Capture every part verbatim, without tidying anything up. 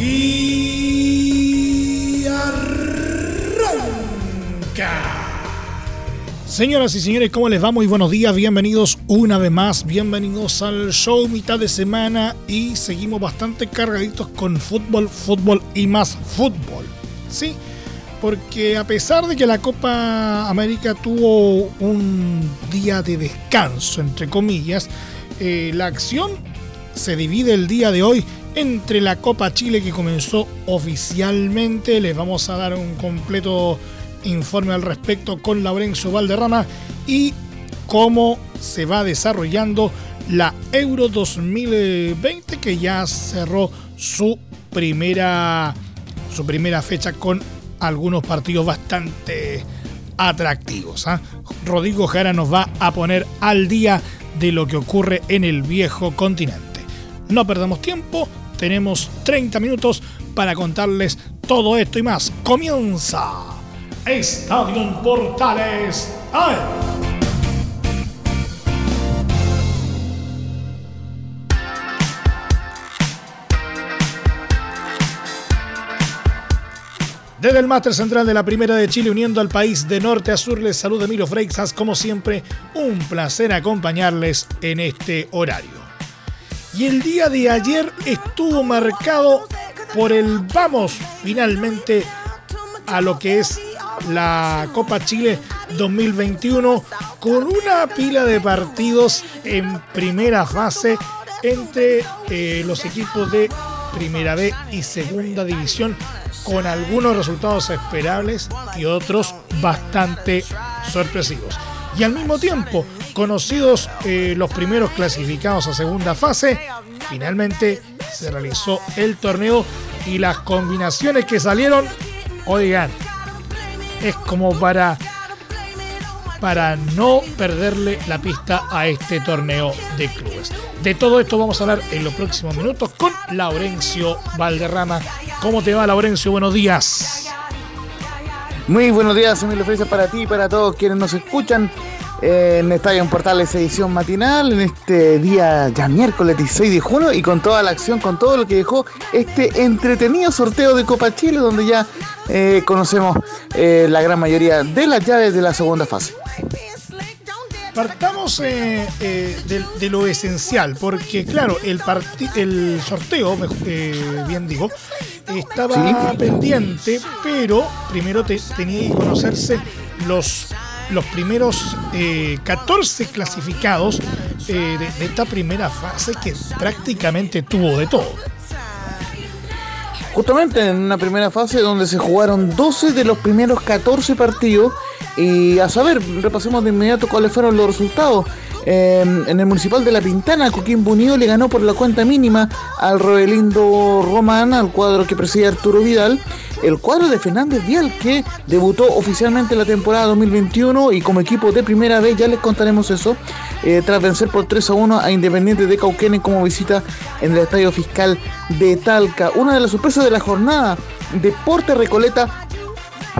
Y arranca. Señoras y señores, ¿cómo les va? Muy buenos días, bienvenidos una vez más, bienvenidos al show mitad de semana y seguimos bastante cargaditos con fútbol, fútbol y más fútbol, ¿sí? Porque a pesar de que la Copa América tuvo un día de descanso, entre comillas, eh, la acción se divide el día de hoy entre la Copa Chile, que comenzó oficialmente. Les vamos a dar un completo informe al respecto con Laurencio Valderrama, y cómo se va desarrollando la Euro dos mil veinte, que ya cerró su primera, su primera fecha con algunos partidos bastante atractivos, ¿eh? Rodrigo Jara nos va a poner al día de lo que ocurre en el viejo continente. No perdamos tiempo, tenemos treinta minutos para contarles todo esto y más. Comienza Estadio en Portales. ¡Ay! Desde el Máster Central de la Primera de Chile, uniendo al país de norte a sur, les saluda Emilio Freixas. Como siempre, un placer acompañarles en este horario. Y el día de ayer estuvo marcado por el vamos finalmente a lo que es la Copa Chile dos mil veintiuno, con una pila de partidos en primera fase entre eh, los equipos de Primera B y Segunda División, con algunos resultados esperables y otros bastante sorpresivos. Y al mismo tiempo, conocidos eh, los primeros clasificados a segunda fase, finalmente se realizó el torneo y las combinaciones que salieron, oigan, es como para, para no perderle la pista a este torneo de clubes. De todo esto vamos a hablar en los próximos minutos con Laurencio Valderrama. ¿Cómo te va, Laurencio? Buenos días. Muy buenos días, Emilio Freixas, para ti y para todos quienes nos escuchan en Estadio en Portales edición matinal, en este día ya miércoles dieciséis de junio, y con toda la acción, con todo lo que dejó este entretenido sorteo de Copa Chile, donde ya eh, conocemos eh, la gran mayoría de las llaves de la segunda fase. Partamos eh, eh, de, de lo esencial, porque claro, el, parti- el sorteo, eh, bien digo, estaba ¿Sí? pendiente, pero primero te- tenía que conocerse los, los primeros eh, catorce clasificados eh, de, de esta primera fase, que prácticamente tuvo de todo. Justamente en una primera fase donde se jugaron doce de los primeros catorce partidos. Y a saber, repasemos de inmediato cuáles fueron los resultados. Eh, en el Municipal de La Pintana, Coquimbo Unido le ganó por la cuenta mínima al Rovelindo Román, al cuadro que preside Arturo Vidal. El cuadro de Fernández Vial, que debutó oficialmente la temporada dos mil veintiuno y como equipo de primera vez, ya les contaremos eso, eh, tras vencer por tres a uno a Independiente de Cauquenes como visita en el Estadio Fiscal de Talca. Una de las sorpresas de la jornada, Deportes Recoleta,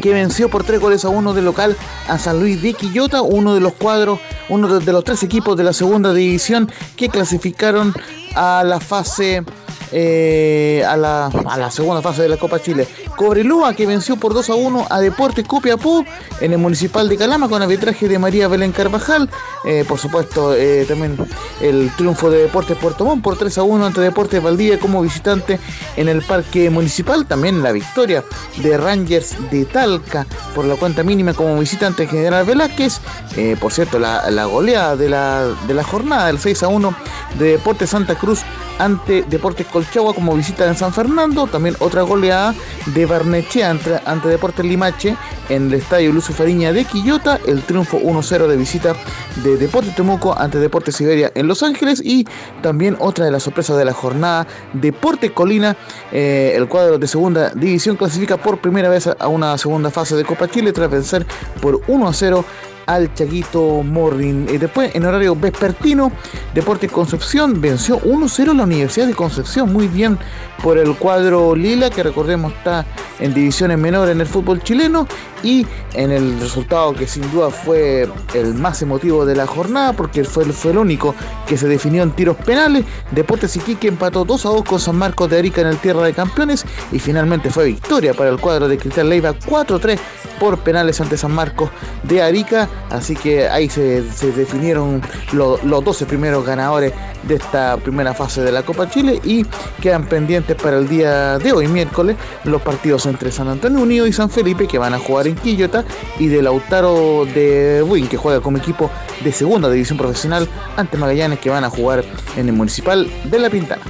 que venció por tres goles a uno de local a San Luis de Quillota, uno de los cuadros, uno de los tres equipos de la segunda división que clasificaron a la fase eh, a, la, a la segunda fase de la Copa Chile. Cobreloa, que venció por dos a uno a Deportes Copiapó en el Municipal de Calama, con arbitraje de María Belén Carvajal. Eh, por supuesto, eh, también el triunfo de Deportes Puerto Montt por tres a uno ante Deportes Valdivia como visitante en el Parque Municipal. También la victoria de Rangers de Talca por la cuenta mínima como visitante General Velázquez. Eh, por cierto, la, la goleada de la, de la jornada, el seis a uno de Deportes Santa Cruz ante Deportes Colchagua como visita en San Fernando. También otra goleada de Barnechea ante, ante Deportes Limache en el Estadio Lucio Fariña de Quillota. El triunfo uno cero de visita de Deportes Temuco ante Deportes Siberia en Los Ángeles. Y también otra de las sorpresas de la jornada, Deportes Colina. Eh, el cuadro de segunda división clasifica por primera vez a una segunda fase de Copa Chile tras vencer por uno a cero al Chaguito Morrin. Y después, en horario vespertino, Deportes Concepción venció uno cero a la Universidad de Concepción. Muy bien por el cuadro lila, que recordemos está en divisiones menores en el fútbol chileno. Y en el resultado que sin duda fue el más emotivo de la jornada, porque fue, fue el único que se definió en tiros penales, Deportes Iquique empató dos a dos con San Marcos de Arica en el Tierra de Campeones. Y finalmente fue victoria para el cuadro de Cristian Leiva cuatro a tres por penales ante San Marcos de Arica. Así que ahí se, se definieron lo, los doce primeros ganadores de esta primera fase de la Copa Chile, y quedan pendientes para el día de hoy, miércoles, los partidos entre San Antonio Unido y San Felipe, que van a jugar en Quillota, y de Lautaro de Buin, que juega como equipo de segunda división profesional, ante Magallanes, que van a jugar en el Municipal de La Pintana.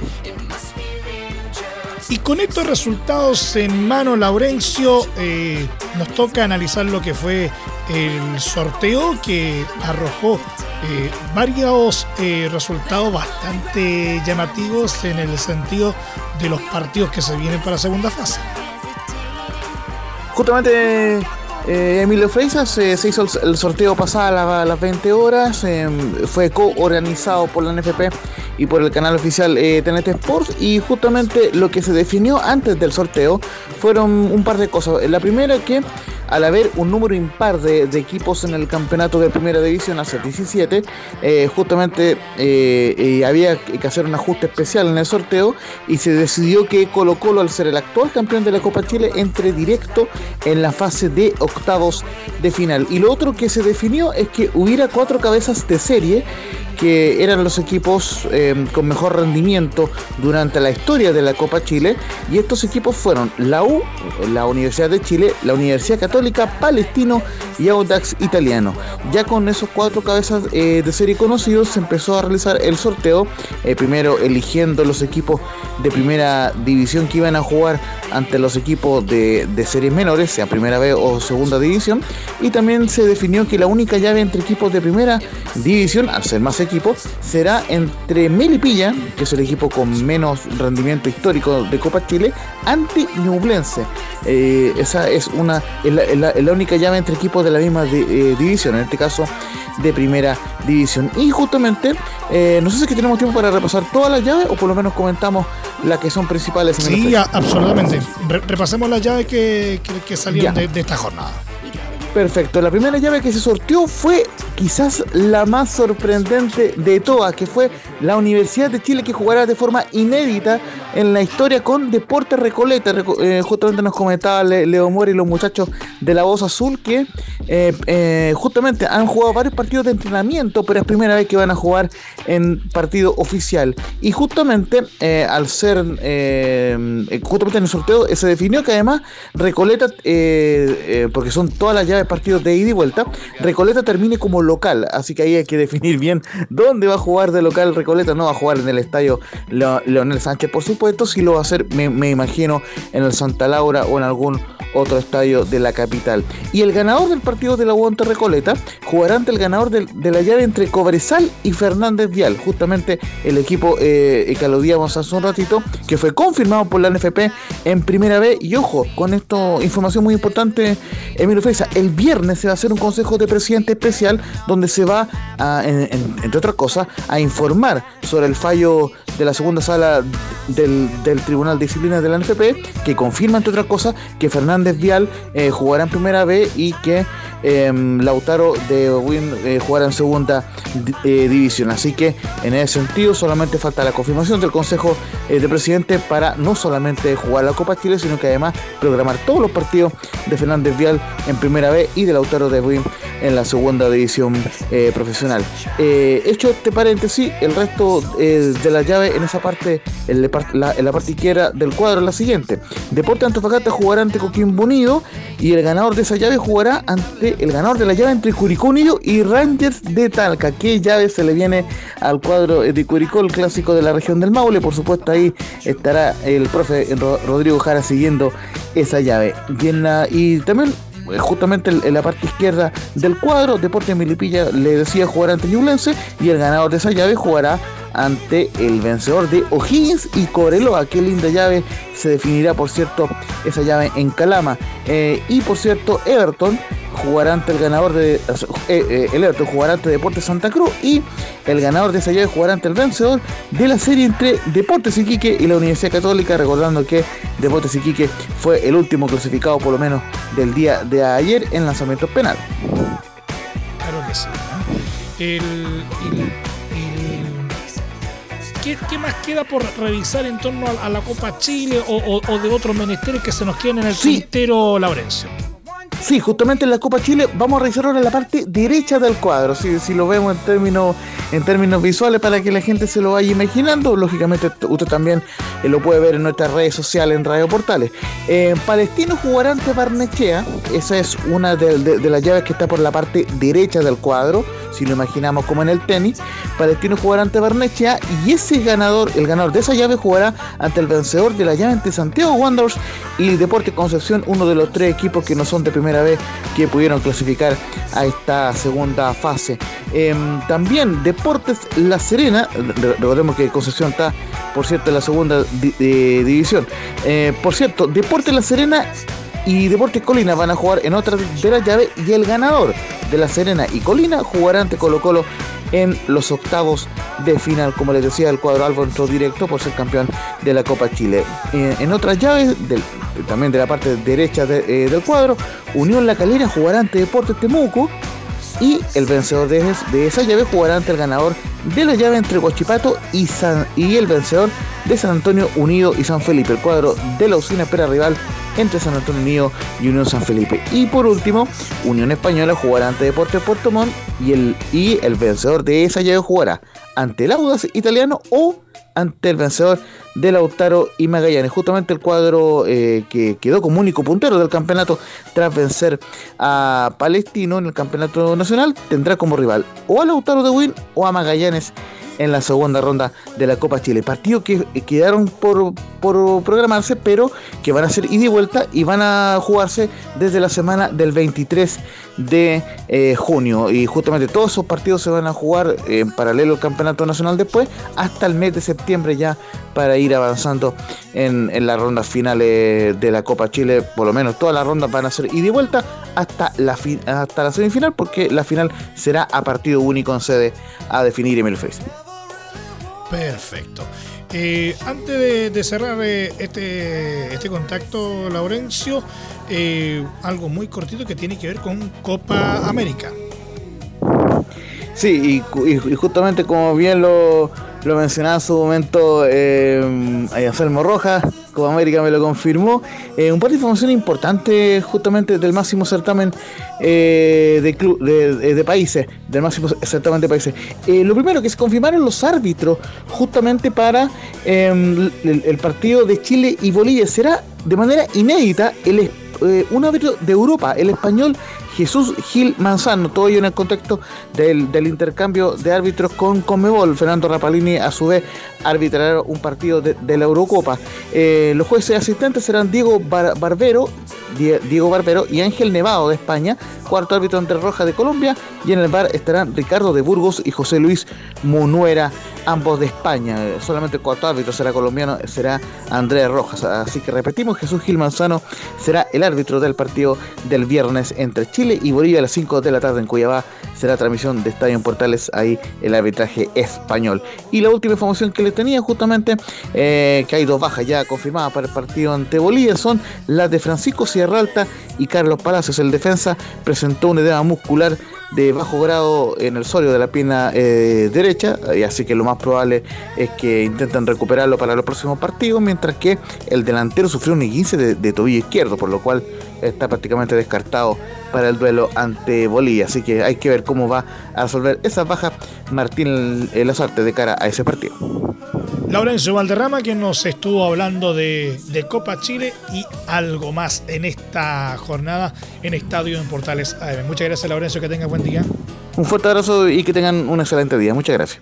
Y con estos resultados en mano, Laurencio, eh, nos toca analizar lo que fue el sorteo, que arrojó eh, varios eh, resultados bastante llamativos en el sentido de los partidos que se vienen para la segunda fase. Justamente... Eh, Emilio Freixas eh, se hizo el, el sorteo pasado a, la, a las veinte horas, eh, fue coorganizado por la N F P y por el canal oficial eh, T N T Sports, y justamente lo que se definió antes del sorteo fueron un par de cosas. La primera, que al haber un número impar de, de equipos en el campeonato de primera división, hace diecisiete, eh, justamente eh, eh, había que hacer un ajuste especial en el sorteo, y se decidió que Colo Colo, al ser el actual campeón de la Copa Chile, entre directo en la fase de octavos de final. Y lo otro que se definió es que hubiera cuatro cabezas de serie, que eran los equipos eh, con mejor rendimiento durante la historia de la Copa Chile, y estos equipos fueron la U, la Universidad de Chile, la Universidad Católica, Palestino y Audax Italiano. Ya con esos cuatro cabezas eh, de serie conocidos, se empezó a realizar el sorteo, eh, primero eligiendo los equipos de primera división que iban a jugar ante los equipos de, de series menores, sea primera B o segunda división, y también se definió que la única llave entre equipos de primera división, al ser más equipo, será entre Melipilla, que es el equipo con menos rendimiento histórico de Copa Chile, ante Ñublense. Eh, esa es una es la, es la, es la única llave entre equipos de la misma de, eh, división, en este caso de primera división. Y justamente, eh, no sé si es que tenemos tiempo para repasar todas las llaves, o por lo menos comentamos las que son principales. En sí, a, absolutamente. Re- repasemos las llaves que, que, que salieron de, de esta jornada. Perfecto, la primera llave que se sorteó fue quizás la más sorprendente de todas, que fue la Universidad de Chile, que jugará de forma inédita en la historia con Deportes Recoleta. Eh, justamente nos comentaba Leo Mori y los muchachos de La Voz Azul que eh, eh, justamente han jugado varios partidos de entrenamiento, pero es primera vez que van a jugar en partido oficial. Y justamente eh, al ser eh, justamente en el sorteo se definió que además Recoleta, eh, eh, porque son todas las llaves de partidos de ida y vuelta, Recoleta termine como local, así que ahí hay que definir bien dónde va a jugar de local Recoleta. No va a jugar en el estadio Leonel Sánchez, por supuesto, si lo va a hacer, me, me imagino, en el Santa Laura o en algún otro estadio de la capital. Y el ganador del partido de la U ante Recoleta jugará ante el ganador de, de la llave entre Cobresal y Fernández Vial, justamente el equipo eh, que aludíamos hace un ratito, que fue confirmado por la N F P en primera B. Y ojo, con esto, información muy importante, Emilio Freixas, el viernes se va a hacer un consejo de presidente especial donde se va, a, en, en, entre otras cosas, a informar sobre el fallo de la segunda sala del, del Tribunal de Disciplina de la N F P, que confirma, entre otras cosas, que Fernández Vial eh, jugará en primera B y que eh, Lautaro de Win eh, jugará en segunda eh, división. Así que en ese sentido solamente falta la confirmación del Consejo eh, de Presidente para no solamente jugar la Copa Chile, sino que además programar todos los partidos de Fernández Vial en primera B y de Lautaro de Win en la segunda división eh, profesional. Eh, hecho este paréntesis, el resto eh, de la llave en esa parte, en la, la, en la parte izquierda del cuadro es la siguiente: Deportes Antofagasta jugará ante Coquimbo Unido y el ganador de esa llave jugará ante el ganador de la llave entre Curicó Unido y Rangers de Talca. ¿Qué llave se le viene al cuadro de Curicó, el clásico de la región del Maule? Por supuesto, ahí estará el profe Rodrigo Jara siguiendo esa llave. Y, en la, y también justamente en la parte izquierda del cuadro, Deportes Milipilla, le decía, jugar ante Ñublense y el ganador de esa llave jugará ante el vencedor de O'Higgins y Cobreloa. Qué linda llave, se definirá por cierto esa llave en Calama. Eh, y por cierto, Everton jugará ante el ganador de eh, eh, el Everton jugará ante Deportes Santa Cruz y el ganador de esa llave jugará ante el vencedor de la serie entre Deportes Iquique y la Universidad Católica, recordando que Deportes Iquique fue el último clasificado, por lo menos del día de ayer, en lanzamientos penales. Claro que sí, ¿no? el, el... ¿Qué, ¿Qué más queda por revisar en torno a, a la Copa Chile o, o, o de otros menesteres que se nos quedan en el tintero, sí, Laurencio? Sí, justamente en la Copa Chile vamos a revisar ahora la parte derecha del cuadro, si, si lo vemos en términos en términos visuales para que la gente se lo vaya imaginando. Lógicamente usted también eh, lo puede ver en nuestras redes sociales, en Radio Portales. Eh, Palestino jugará ante Barnechea, esa es una de, de, de las llaves que está por la parte derecha del cuadro, si lo imaginamos como en el tenis. Palestino jugará ante Barnechea y ese ganador, el ganador de esa llave jugará ante el vencedor de la llave entre Santiago Wanderers y Deportes Concepción, uno de los tres equipos que no son de primera vez que pudieron clasificar a esta segunda fase. Eh, también Deportes La Serena, recordemos que Concepción está por cierto en la segunda di- eh, división, eh, por cierto Deportes La Serena y Deportes Colina van a jugar en otra de la llave y el ganador de La Serena y Colina jugará ante Colo Colo en los octavos de final. Como les decía, el cuadro albo entró directo por ser campeón de la Copa Chile. Eh, en otras llaves, del, también de la parte derecha de, eh, del cuadro, Unión La Calera jugará ante Deportes Temuco y el vencedor de, de esa llave jugará ante el ganador de la llave entre Huachipato y, San, y el vencedor de San Antonio Unido y San Felipe. El cuadro de la usina espera rival entre San Antonio Unido y Unión San Felipe. Y por último, Unión Española jugará ante Deportes Puerto Montt y el, y el vencedor de esa llave jugará ante el Audax Italiano o ante el vencedor de Lautaro y Magallanes. Justamente el cuadro eh, que quedó como único puntero del campeonato tras vencer a Palestino en el campeonato nacional tendrá como rival o a Lautaro de Wynn o a Magallanes en la segunda ronda de la Copa Chile. Partidos que quedaron por, por programarse, pero que van a ser ida y vuelta y van a jugarse desde la semana del veintitrés de eh, junio. Y justamente todos esos partidos se van a jugar eh, en paralelo al Campeonato Nacional después, hasta el mes de septiembre ya, para ir avanzando en, en las rondas finales de la Copa Chile. Por lo menos todas las rondas van a ser ida y vuelta hasta la, fi- hasta la semifinal, porque la final será a partido único en sede a definir Emilio Freixas. Perfecto. Eh, antes de, de cerrar eh, este, este contacto, Laurencio, eh, algo muy cortito que tiene que ver con Copa América. Sí, y, y, y justamente como bien lo, lo mencionaba en su momento eh, Anselmo Rojas, Copa América me lo confirmó, eh, un par de información importante justamente del máximo certamen eh, de, club, de, de, de países, del máximo certamen de países. Eh, lo primero que se confirmaron los árbitros justamente para eh, el, el partido de Chile y Bolivia. Será de manera inédita el, eh, un árbitro de Europa, el español Jesús Gil Manzano, todo ello en el contexto del, del intercambio de árbitros con Comebol. Fernando Rapalini a su vez arbitrará un partido de, de la Eurocopa. Eh, los jueces asistentes serán Diego Bar- Barbero Diego Barbero y Ángel Nevado de España, cuarto árbitro Andrés Rojas de Colombia, y en el V A R estarán Ricardo de Burgos y José Luis Munuera, ambos de España. Solamente el cuarto árbitro será colombiano, será Andrés Rojas. Así que repetimos, Jesús Gil Manzano será el árbitro del partido del viernes entre Chile y Bolivia a las cinco de la tarde en Cuyabá. Será transmisión de Estadio en Portales, ahí el arbitraje español. Y la última información que les tenía justamente, eh, que hay dos bajas ya confirmadas para el partido ante Bolivia, son las de Francisco Sierralta y Carlos Palacios. El defensa presentó un edema muscular de bajo grado en el solio de la pierna eh, derecha, y así que lo más probable es que intenten recuperarlo para los próximos partidos, mientras que el delantero sufrió un esguince de, de tobillo izquierdo, por lo cual está prácticamente descartado para el duelo ante Bolivia. Así que hay que ver cómo va a resolver esas bajas Martín Lasarte de cara a ese partido. Laurencio Valderrama, quien nos estuvo hablando de, de Copa Chile y algo más en esta jornada en Estadio en Portales A M. Muchas gracias, Laurencio, que tengas buen día. Un fuerte abrazo y que tengan un excelente día. Muchas gracias.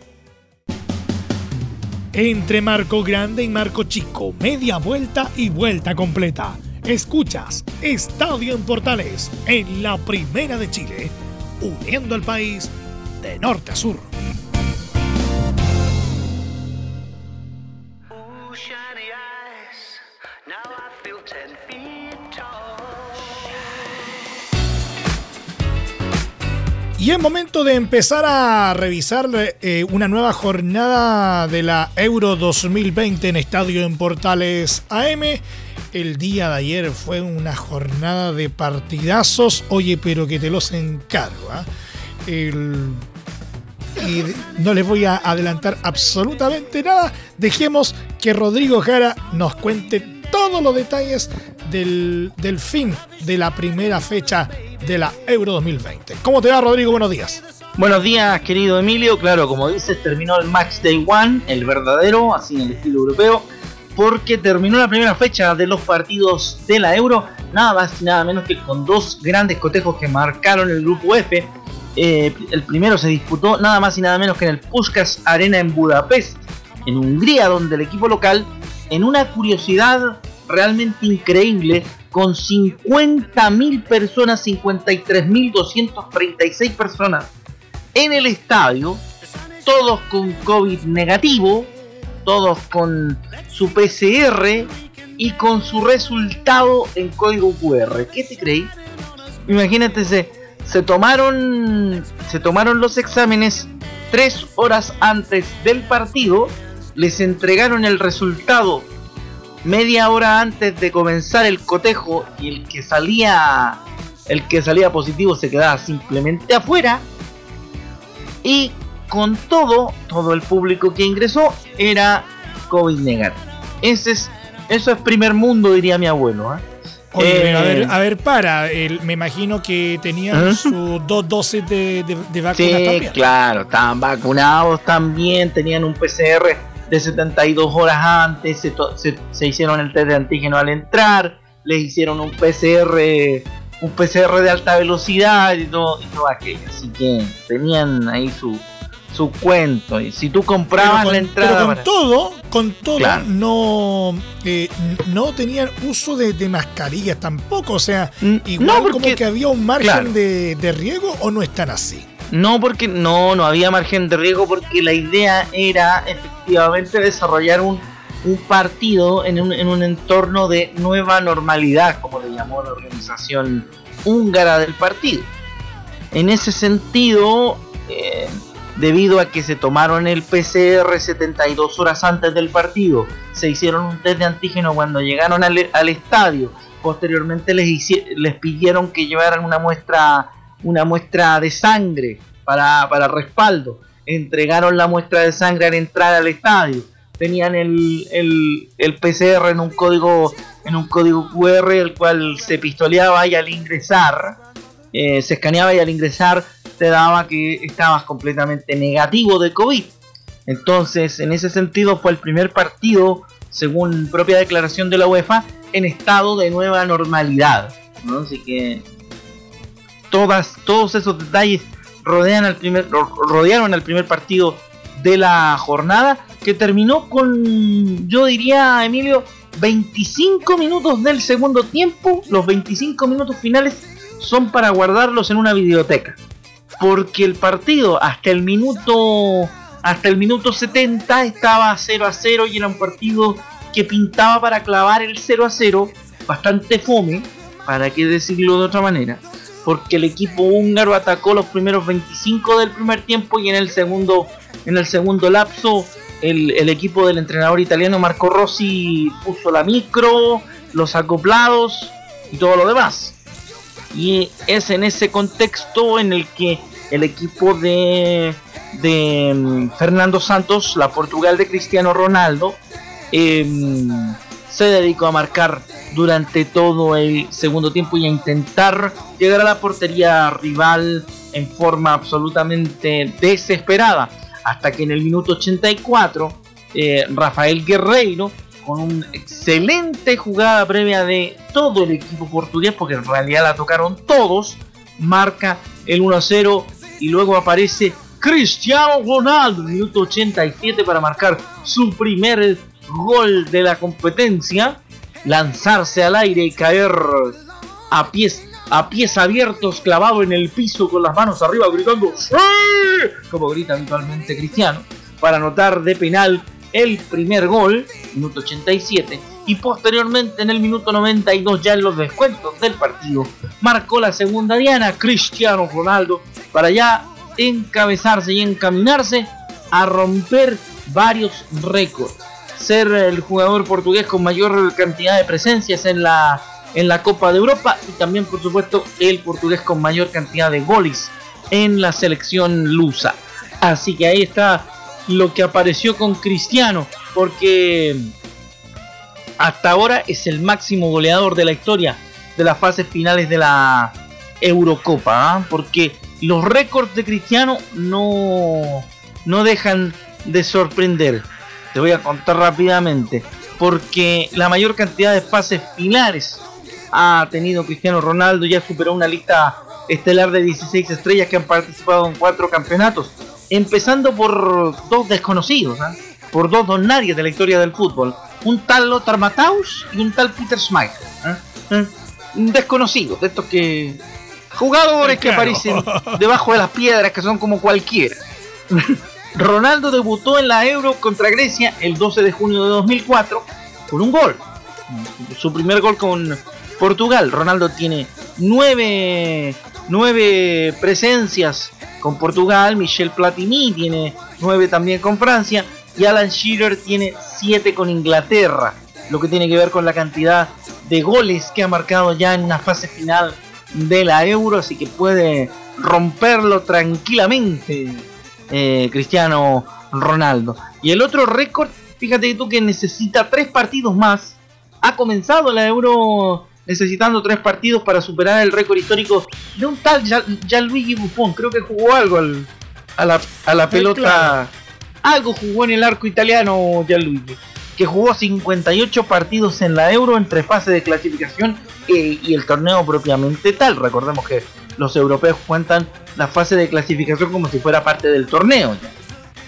Entre marco grande y marco chico, media vuelta y vuelta completa. Escuchas Estadio en Portales en la Primera de Chile, uniendo al país de norte a sur. Y es momento de empezar a revisar eh, una nueva jornada de la Euro dos mil veinte en Estadio en Portales A M. El día de ayer fue una jornada de partidazos. Oye, pero que te los encargo. ¿eh? El... Y no les voy a adelantar absolutamente nada. Dejemos que Rodrigo Jara nos cuente todos los detalles del, del fin de la primera fecha de la Euro dos mil veinte. ¿Cómo te va, Rodrigo? Buenos días. Buenos días, querido Emilio. Claro, como dices, terminó el Match Day One, el verdadero, así en el estilo europeo, porque terminó la primera fecha de los partidos de la Euro, nada más y nada menos que con dos grandes cotejos que marcaron el grupo F. Eh, el primero se disputó nada más y nada menos que en el Puskás Arena en Budapest, en Hungría, donde el equipo local, en una curiosidad realmente increíble, con cincuenta mil personas, cincuenta y tres mil doscientas treinta y seis personas en el estadio, todos con COVID negativo, todos con su P C R y con su resultado en código Q R. ¿Qué te creí? Imagínate ese... Se tomaron, se tomaron los exámenes tres horas antes del partido, les entregaron el resultado media hora antes de comenzar el cotejo y el que salía, el que salía positivo se quedaba simplemente afuera. Y con todo, todo el público que ingresó era COVID negativo. Ese es, eso es primer mundo, diría mi abuelo, ¿eh? Oye, a ver, a ver, para, el, me imagino que tenían ¿Eh? sus dos dosis de, de, de vacunas, sí, también. Sí, claro, estaban vacunados también, tenían un P C R de setenta y dos horas antes, se, se, se hicieron el test de antígeno al entrar, les hicieron un P C R, un P C R de alta velocidad y todo, y todo aquello. Así que tenían ahí su... su cuento, y si tú comprabas con la entrada, pero con para... todo, con todo, claro. no eh, no tenían uso de, de mascarillas tampoco, o sea, N- igual no porque, como que había un margen, claro, de, de riesgo, o no están así. No, porque no, no había margen de riesgo, porque la idea era efectivamente desarrollar un, un partido en un, en un entorno de nueva normalidad, como le llamó la organización húngara del partido. En ese sentido, eh, debido a que se tomaron el P C R setenta y dos horas antes del partido, se hicieron un test de antígeno cuando llegaron al, al estadio, posteriormente les, hici- les pidieron que llevaran una muestra, una muestra de sangre para, para respaldo, entregaron la muestra de sangre al entrar al estadio, tenían el, el, el P C R en un código, en un código Q R, el cual se pistoleaba y al ingresar, eh, se escaneaba y al ingresar te daba que estabas completamente negativo de COVID. Entonces, en ese sentido, fue el primer partido, según propia declaración de la UEFA, en estado de nueva normalidad, ¿no? Así que todas, todos esos detalles rodean al primer, rodearon al primer partido de la jornada, que terminó con, yo diría, Emilio, veinticinco minutos del segundo tiempo. Los veinticinco minutos finales son para guardarlos en una videoteca, porque el partido hasta el minuto hasta el minuto setenta estaba cero a cero y era un partido que pintaba para clavar el cero a cero, bastante fome, para qué decirlo de otra manera, porque el equipo húngaro atacó los primeros veinticinco del primer tiempo y en el segundo en el segundo lapso el, el equipo del entrenador italiano Marco Rossi puso la micro, los acoplados y todo lo demás. Y es en ese contexto en el que el equipo de, de Fernando Santos, la Portugal de Cristiano Ronaldo, eh, se dedicó a marcar durante todo el segundo tiempo y a intentar llegar a la portería rival en forma absolutamente desesperada, hasta que en el minuto ochenta y cuatro eh, Rafael Guerreiro, con una excelente jugada previa de todo el equipo portugués, porque en realidad la tocaron todos, marca el uno a cero y luego aparece Cristiano Ronaldo, minuto ochenta y siete, para marcar su primer gol de la competencia, lanzarse al aire y caer a pies, a pies abiertos, clavado en el piso con las manos arriba, gritando ¡sí!, como grita habitualmente Cristiano, para anotar de penal el primer gol, minuto ochenta y siete, y posteriormente en el minuto noventa y dos, ya en los descuentos del partido, marcó la segunda diana Cristiano Ronaldo para ya encabezarse y encaminarse a romper varios récords, ser el jugador portugués con mayor cantidad de presencias en la, en la Copa de Europa, y también por supuesto el portugués con mayor cantidad de goles en la selección lusa. Así que ahí está lo que apareció con Cristiano, porque hasta ahora es el máximo goleador de la historia de las fases finales de la Eurocopa, ¿eh? Porque los récords de Cristiano no, no dejan de sorprender. Te voy a contar rápidamente, porque la mayor cantidad de fases finales ha tenido Cristiano Ronaldo, ya superó una lista estelar de dieciséis estrellas que han participado en cuatro campeonatos, empezando por dos desconocidos, ¿eh? por dos donarios de la historia del fútbol, un tal Lothar Matthaus y un tal Peter Schmeichel, ¿eh? ¿Eh? desconocidos, de estos que jugadores que aparecen debajo de las piedras, que son como cualquiera. Ronaldo debutó en la Euro contra Grecia el doce de junio de dos mil cuatro con un gol, su primer gol con Portugal. Ronaldo tiene nueve, nueve presencias con Portugal, Michel Platini tiene nueve también con Francia y Alan Shearer tiene siete con Inglaterra, lo que tiene que ver con la cantidad de goles que ha marcado ya en una fase final de la Euro, así que puede romperlo tranquilamente eh, Cristiano Ronaldo. Y el otro récord, fíjate tú, que necesita tres partidos más, ha comenzado la Euro necesitando tres partidos para superar el récord histórico de un tal Gianluigi Buffon. Creo que jugó algo al, a la, a la pelota, claro. Algo jugó en el arco italiano Gianluigi, que jugó cincuenta y ocho partidos en la Euro entre fase de clasificación e, y el torneo propiamente tal. Recordemos que los europeos cuentan la fase de clasificación como si fuera parte del torneo.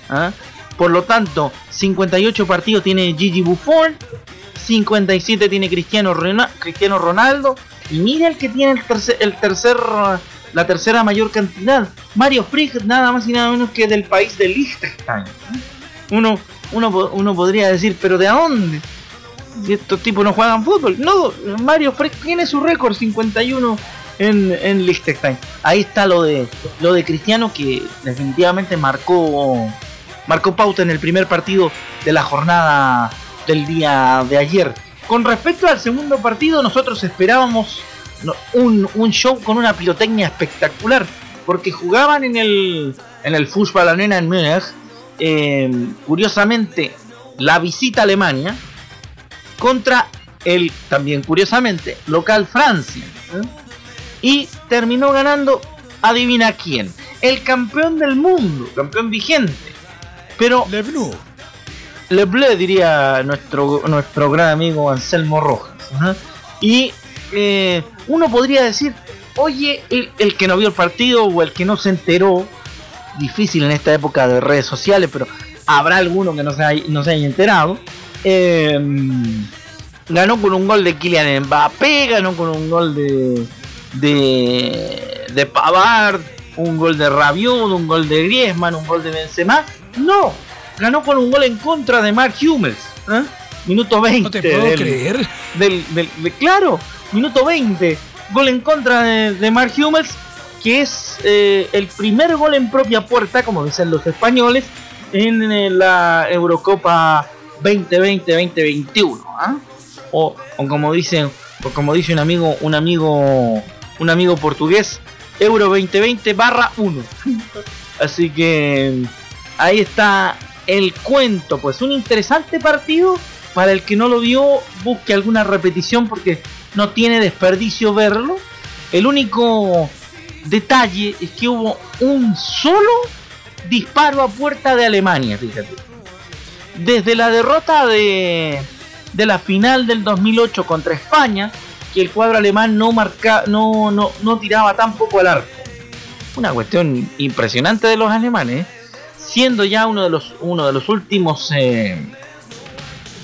¿Ah? Por lo tanto, cincuenta y ocho partidos tiene Gigi Buffon, cincuenta y siete tiene Cristiano Ronaldo, y mira el que tiene el tercer, el tercer, la tercera mayor cantidad, Mario Frick, nada más y nada menos que del país de Liechtenstein. Uno, uno, uno podría decir, ¿pero de dónde? Si estos tipos no juegan fútbol. No, Mario Frick tiene su récord, cincuenta y uno en, en Liechtenstein. Ahí está lo de, lo de Cristiano, que definitivamente marcó, marcó pauta en el primer partido de la jornada del día de ayer. Con respecto al segundo partido, nosotros esperábamos un, un show con una pirotecnia espectacular, porque jugaban en el en el Fußball Arena en Múnich, eh, curiosamente la visita a Alemania contra el, también curiosamente, local Francia, ¿eh? y terminó ganando, adivina quién, el campeón del mundo, campeón vigente, pero Le Bleu. Le Bleu, diría nuestro, nuestro gran amigo Anselmo Rojas. Ajá. Y eh, uno podría decir, oye, el, el que no vio el partido o el que no se enteró, difícil en esta época de redes sociales, pero habrá alguno que no se haya, no se haya enterado, eh, ganó con un gol de Kylian Mbappé, ganó con un gol de, de, de Pavard, un gol de Rabiot, un gol de Griezmann, un gol de Benzema. No, ganó con un gol en contra de Mark Hummels, ¿eh? Minuto veinte. No te puedo del, creer. Del, del, del, del, claro, minuto veinte. Gol en contra de, de Mark Hummels, que es eh, el primer gol en propia puerta, como dicen los españoles, en, en la Eurocopa veinte veinte a veintiuno, ¿eh? o, o como dicen, o como dice un amigo, un amigo, un amigo portugués, Euro veinte veinte barra uno. Así que ahí está el cuento, pues un interesante partido Para el que no lo vio, busque alguna repetición porque no tiene desperdicio verlo. El único detalle es que hubo un solo disparo a puerta de Alemania, fíjate. Desde la derrota de, de la final del dos mil ocho contra España, que el cuadro alemán no, marca, no, no, no tiraba tan poco al arco. Una cuestión impresionante de los alemanes, ¿eh? Siendo ya uno de los, uno de los últimos... Eh,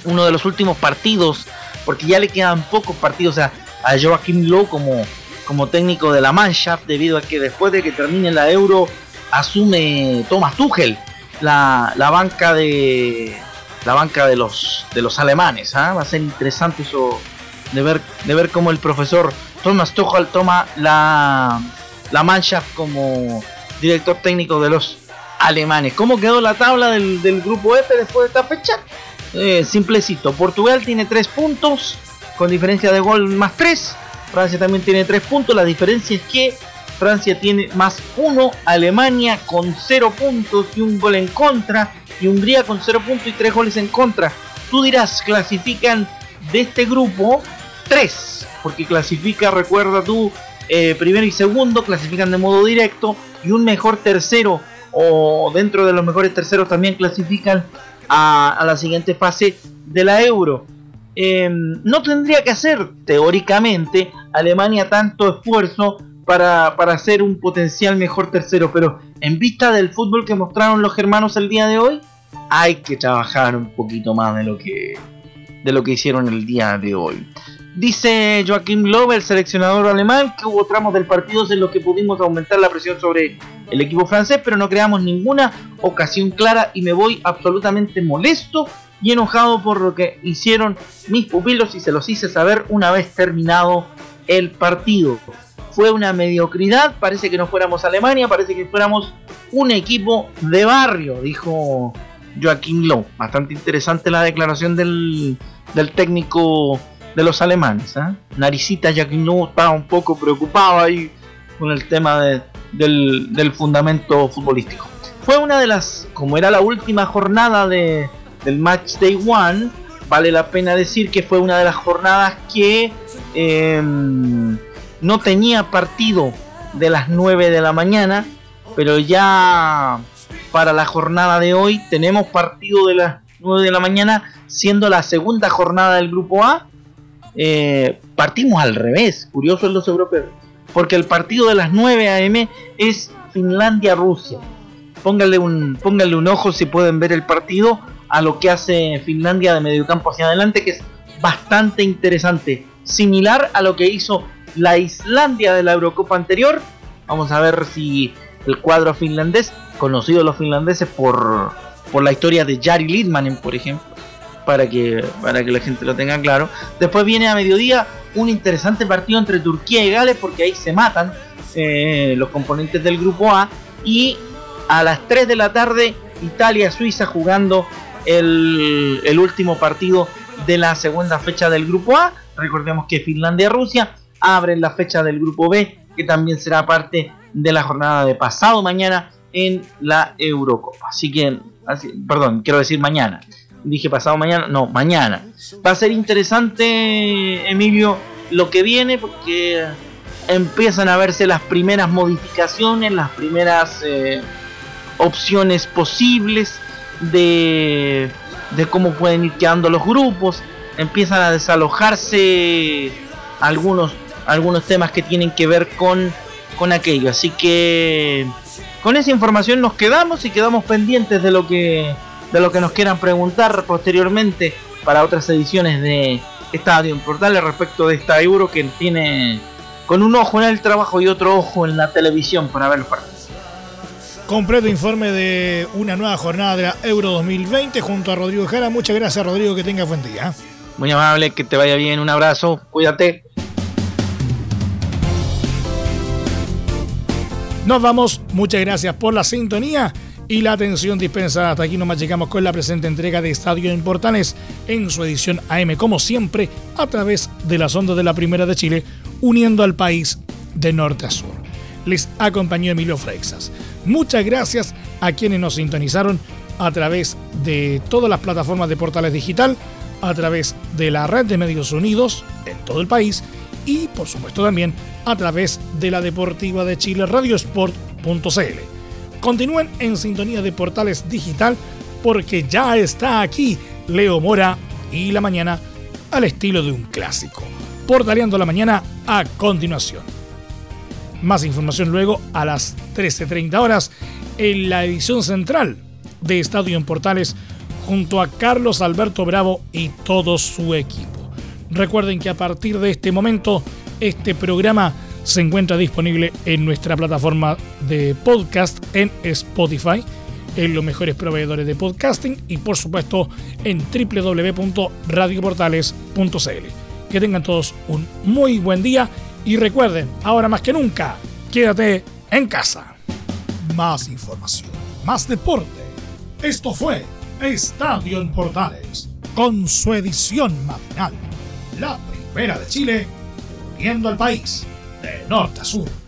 uno de los últimos partidos, porque ya le quedan pocos partidos a, a Joachim Löw como, como técnico de la Mannschaft, debido a que después de que termine la Euro asume Thomas Tuchel la, la banca de la banca de los de los alemanes, ¿eh? Va a ser interesante eso de ver de ver cómo el profesor Thomas Tuchel toma la la Mannschaft como director técnico de los alemanes. ¿Cómo quedó la tabla del, del grupo F después de esta fecha? Eh, simplecito, Portugal tiene tres puntos con diferencia de gol más tres, Francia también tiene tres puntos, la diferencia es que Francia tiene más uno, Alemania con cero puntos y un gol en contra, y Hungría con cero puntos y tres goles en contra. Tú dirás, clasifican de este grupo tres, porque clasifica, recuerda tú, eh, primero y segundo, clasifican de modo directo, y un mejor tercero, o dentro de los mejores terceros también clasifican A, a la siguiente fase de la Euro. Eh, no tendría que hacer teóricamente Alemania tanto esfuerzo para, para ser un potencial mejor tercero, pero en vista del fútbol que mostraron los germanos el día de hoy, hay que trabajar un poquito más de lo que, de lo que hicieron el día de hoy. Dice Joachim Löw, el seleccionador alemán, que hubo tramos del partido en los que pudimos aumentar la presión sobre el equipo francés, pero no creamos ninguna ocasión clara y me voy absolutamente molesto y enojado por lo que hicieron mis pupilos y se los hice saber una vez terminado el partido. Fue una mediocridad, parece que no fuéramos Alemania, parece que fuéramos un equipo de barrio, dijo Joachim Löw. Bastante interesante la declaración del, del técnico de los alemanes, ¿eh? Naricita Joachim Löw estaba un poco preocupado ahí con el tema de, del, del fundamento futbolístico. Fue una de las, como era la última jornada de, del Match Day One, vale la pena decir que fue una de las jornadas que eh, no tenía partido de las nueve de la mañana, pero ya para la jornada de hoy tenemos partido de las nueve de la mañana, siendo la segunda jornada del Grupo A. Eh, partimos al revés, curioso en los europeos, porque el partido de las nueve de la mañana es Finlandia-Rusia. Pónganle un, pónganle un ojo si pueden ver el partido a lo que hace Finlandia de mediocampo hacia adelante, que es bastante interesante, similar a lo que hizo la Islandia de la Eurocopa anterior. Vamos a ver si el cuadro finlandés, conocido los finlandeses por, por la historia de Jari Litmanen, por ejemplo, para que para que la gente lo tenga claro. Después viene a mediodía un interesante partido entre Turquía y Gales, porque ahí se matan eh, los componentes del grupo A, y a las tres de la tarde Italia-Suiza jugando el, el último partido de la segunda fecha del grupo A. Recordemos que Finlandia-Rusia abren la fecha del grupo B, que también será parte de la jornada de pasado mañana en la Eurocopa. Así que, así, perdón, quiero decir mañana. Dije pasado mañana, no, mañana. Va a ser interesante, Emilio, lo que viene, porque empiezan a verse las primeras modificaciones, las primeras eh, opciones posibles de, de cómo pueden ir quedando los grupos. Empiezan a desalojarse algunos, algunos temas que tienen que ver con, con aquello. Así que con esa información nos quedamos y quedamos pendientes de lo que... de lo que nos quieran preguntar posteriormente para otras ediciones de Estadio en Portales respecto de esta Euro, que tiene con un ojo en el trabajo y otro ojo en la televisión para ver los partidos. Completo informe de una nueva jornada de la Euro dos mil veinte junto a Rodrigo Jara. Muchas gracias, Rodrigo, que tengas buen día. Muy amable, que te vaya bien, un abrazo, cuídate. Nos vamos, muchas gracias por la sintonía y la atención dispensada. Hasta aquí nomás llegamos con la presente entrega de Estadio en Portales en su edición A M, como siempre, a través de las ondas de la Primera de Chile, uniendo al país de norte a sur. Les acompañó Emilio Freixas. Muchas gracias a quienes nos sintonizaron a través de todas las plataformas de Portales Digital, a través de la red de medios unidos en todo el país y, por supuesto, también a través de la Deportiva de Chile, radiosport punto cl. Continúen en sintonía de Portales Digital, porque ya está aquí Leo Mora y la mañana al estilo de un clásico. Portaleando la mañana a continuación. Más información luego a las trece treinta horas en la edición central de Estadio en Portales junto a Carlos Alberto Bravo y todo su equipo. Recuerden que a partir de este momento este programa se encuentra disponible en nuestra plataforma de podcast en Spotify, en los mejores proveedores de podcasting y por supuesto en doble u doble u doble u punto radio portales punto cl. Que tengan todos un muy buen día y recuerden, ahora más que nunca, quédate en casa. Más información, más deporte. Esto fue Estadio en Portales, con su edición matinal. La primera de Chile, viendo al país de norte a sur.